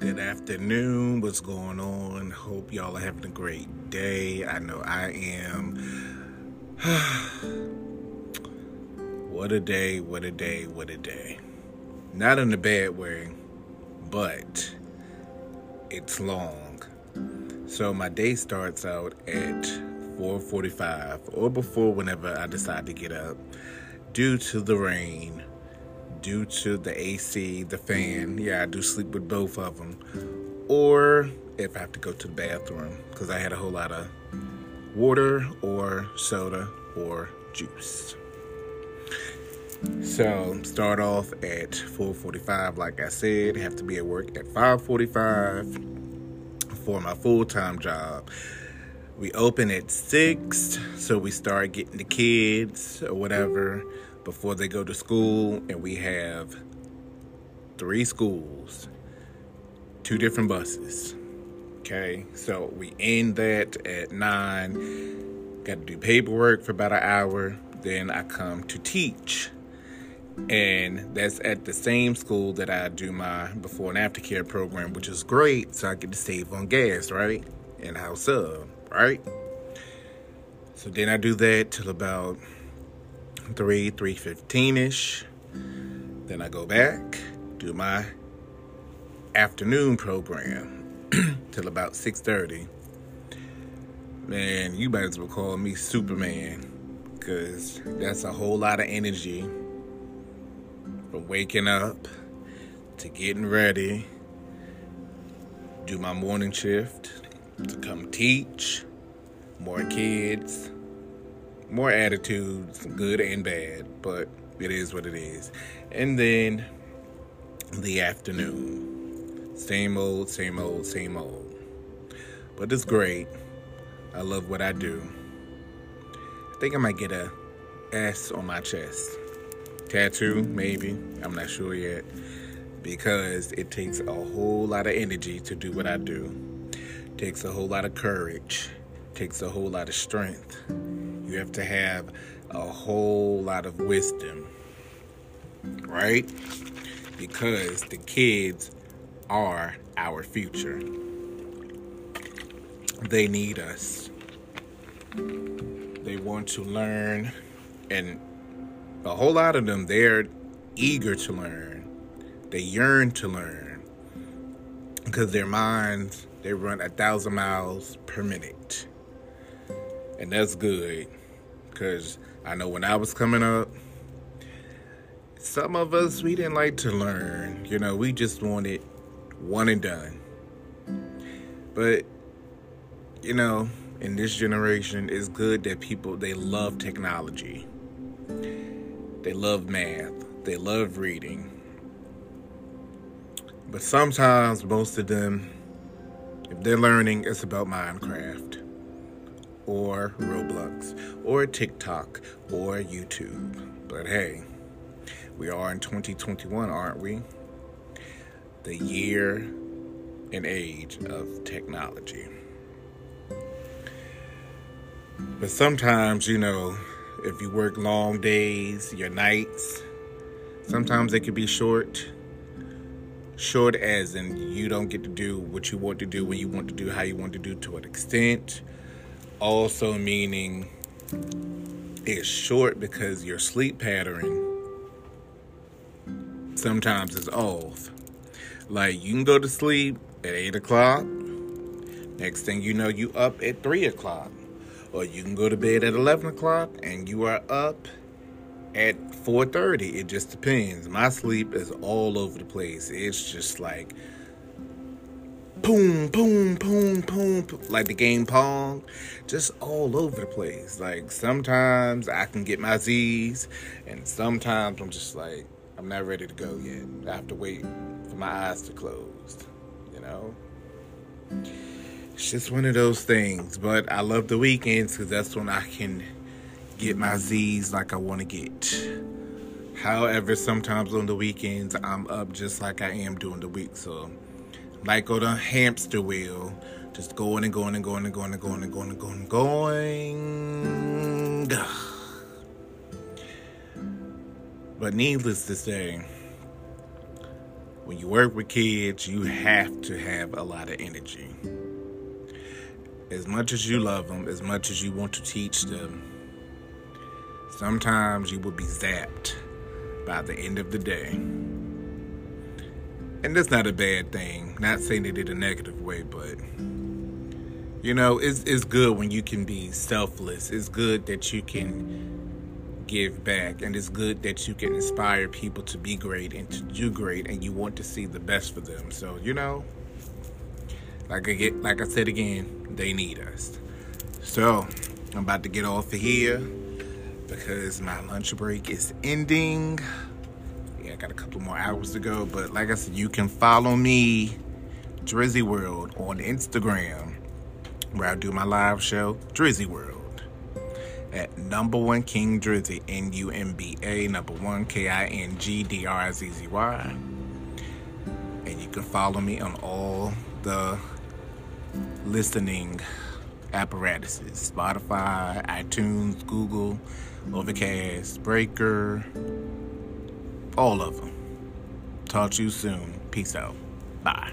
Good afternoon, what's going on? Hope y'all are having a great day. I know I am. What a day, what a day, what a day. Not in a bad way, but it's long. So my day starts out at 4:45 or before, whenever I decide to get up, due to the rain. Due to the AC, the fan, I do sleep with both of them, or if I have to go to the bathroom, because I had a whole lot of water or soda or juice. So, start off at 4:45, like I said, have to be at work at 5:45 for my full-time job. We open at 6, so we start getting the kids or whatever before they go to school, and we have 3 schools, 2 different buses. Okay, so we end that at 9, got to do paperwork for about an hour, then I come to teach, and that's at the same school that I do my before and after care program, which is great, so I get to save on gas, right, and house up, right? So then I do that till about 3:15ish. Then I go back, do my afternoon program till about 6:30. Man, you might as well call me Superman, because that's a whole lot of energy from waking up to getting ready, do my morning shift, to come teach, more kids, more attitudes, good and bad, but it is what it is. And then the afternoon, same old, same old, same old. But it's great. I love what I do. I think I might get a S on my chest. Tattoo, maybe. I'm not sure yet. Because it takes a whole lot of energy to do what I do. It takes a whole lot of courage. It takes a whole lot of strength. You have to have a whole lot of wisdom, right? Because the kids are our future. They need us. They want to learn, and a whole lot of them, they're eager to learn. They yearn to learn because their minds, they run 1,000 miles per minute. And that's good. Because I know when I was coming up, some of us, we didn't like to learn. You know, we just wanted one and done. But, you know, in this generation, it's good that people, they love technology. They love math. They love reading. But sometimes, most of them, if they're learning, it's about Minecraft. Or Roblox, or TikTok, or YouTube. But hey, we are in 2021, aren't we? The year and age of technology. But sometimes, you know, if you work long days, your nights, sometimes they could be short. Short as in you don't get to do what you want to do, when you want to do, how you want to do, to an extent. Also meaning it's short because your sleep pattern sometimes is off. Like, you can go to sleep at 8 o'clock. Next thing you know, you up at 3 o'clock. Or you can go to bed at 11 o'clock and you are up at 4:30. It just depends. My sleep is all over the place. It's just like boom, boom, boom, boom, boom, like the game Pong, just all over the place. Like, sometimes I can get my Z's, and sometimes I'm just like, I'm not ready to go yet. I have to wait for my eyes to close, you know? It's just one of those things, but I love the weekends because that's when I can get my Z's like I want to get. However, sometimes on the weekends, I'm up just like I am during the week, so like on a hamster wheel, just going and going and going and going and going and going and going and going. But needless to say, when you work with kids, you have to have a lot of energy. As much as you love them, as much as you want to teach them, sometimes you will be zapped by the end of the day. And that's not a bad thing. Not saying it in a negative way, but you know, it's good when you can be selfless. It's good that you can give back, and it's good that you can inspire people to be great and to do great, and you want to see the best for them. So, you know, like I said again, they need us. So, I'm about to get off of here because my lunch break is ending. Yeah, I got a couple more hours to go, but like I said, you can follow me, Drizzy World, on Instagram, where I do my live show, Drizzy World, at #1 King Drizzy, NUMBA, #1 KINGDRIZZY. And you can follow me on all the listening apparatuses: Spotify, iTunes, Google, Overcast, Breaker, all of them. Talk to you soon. Peace out. Bye.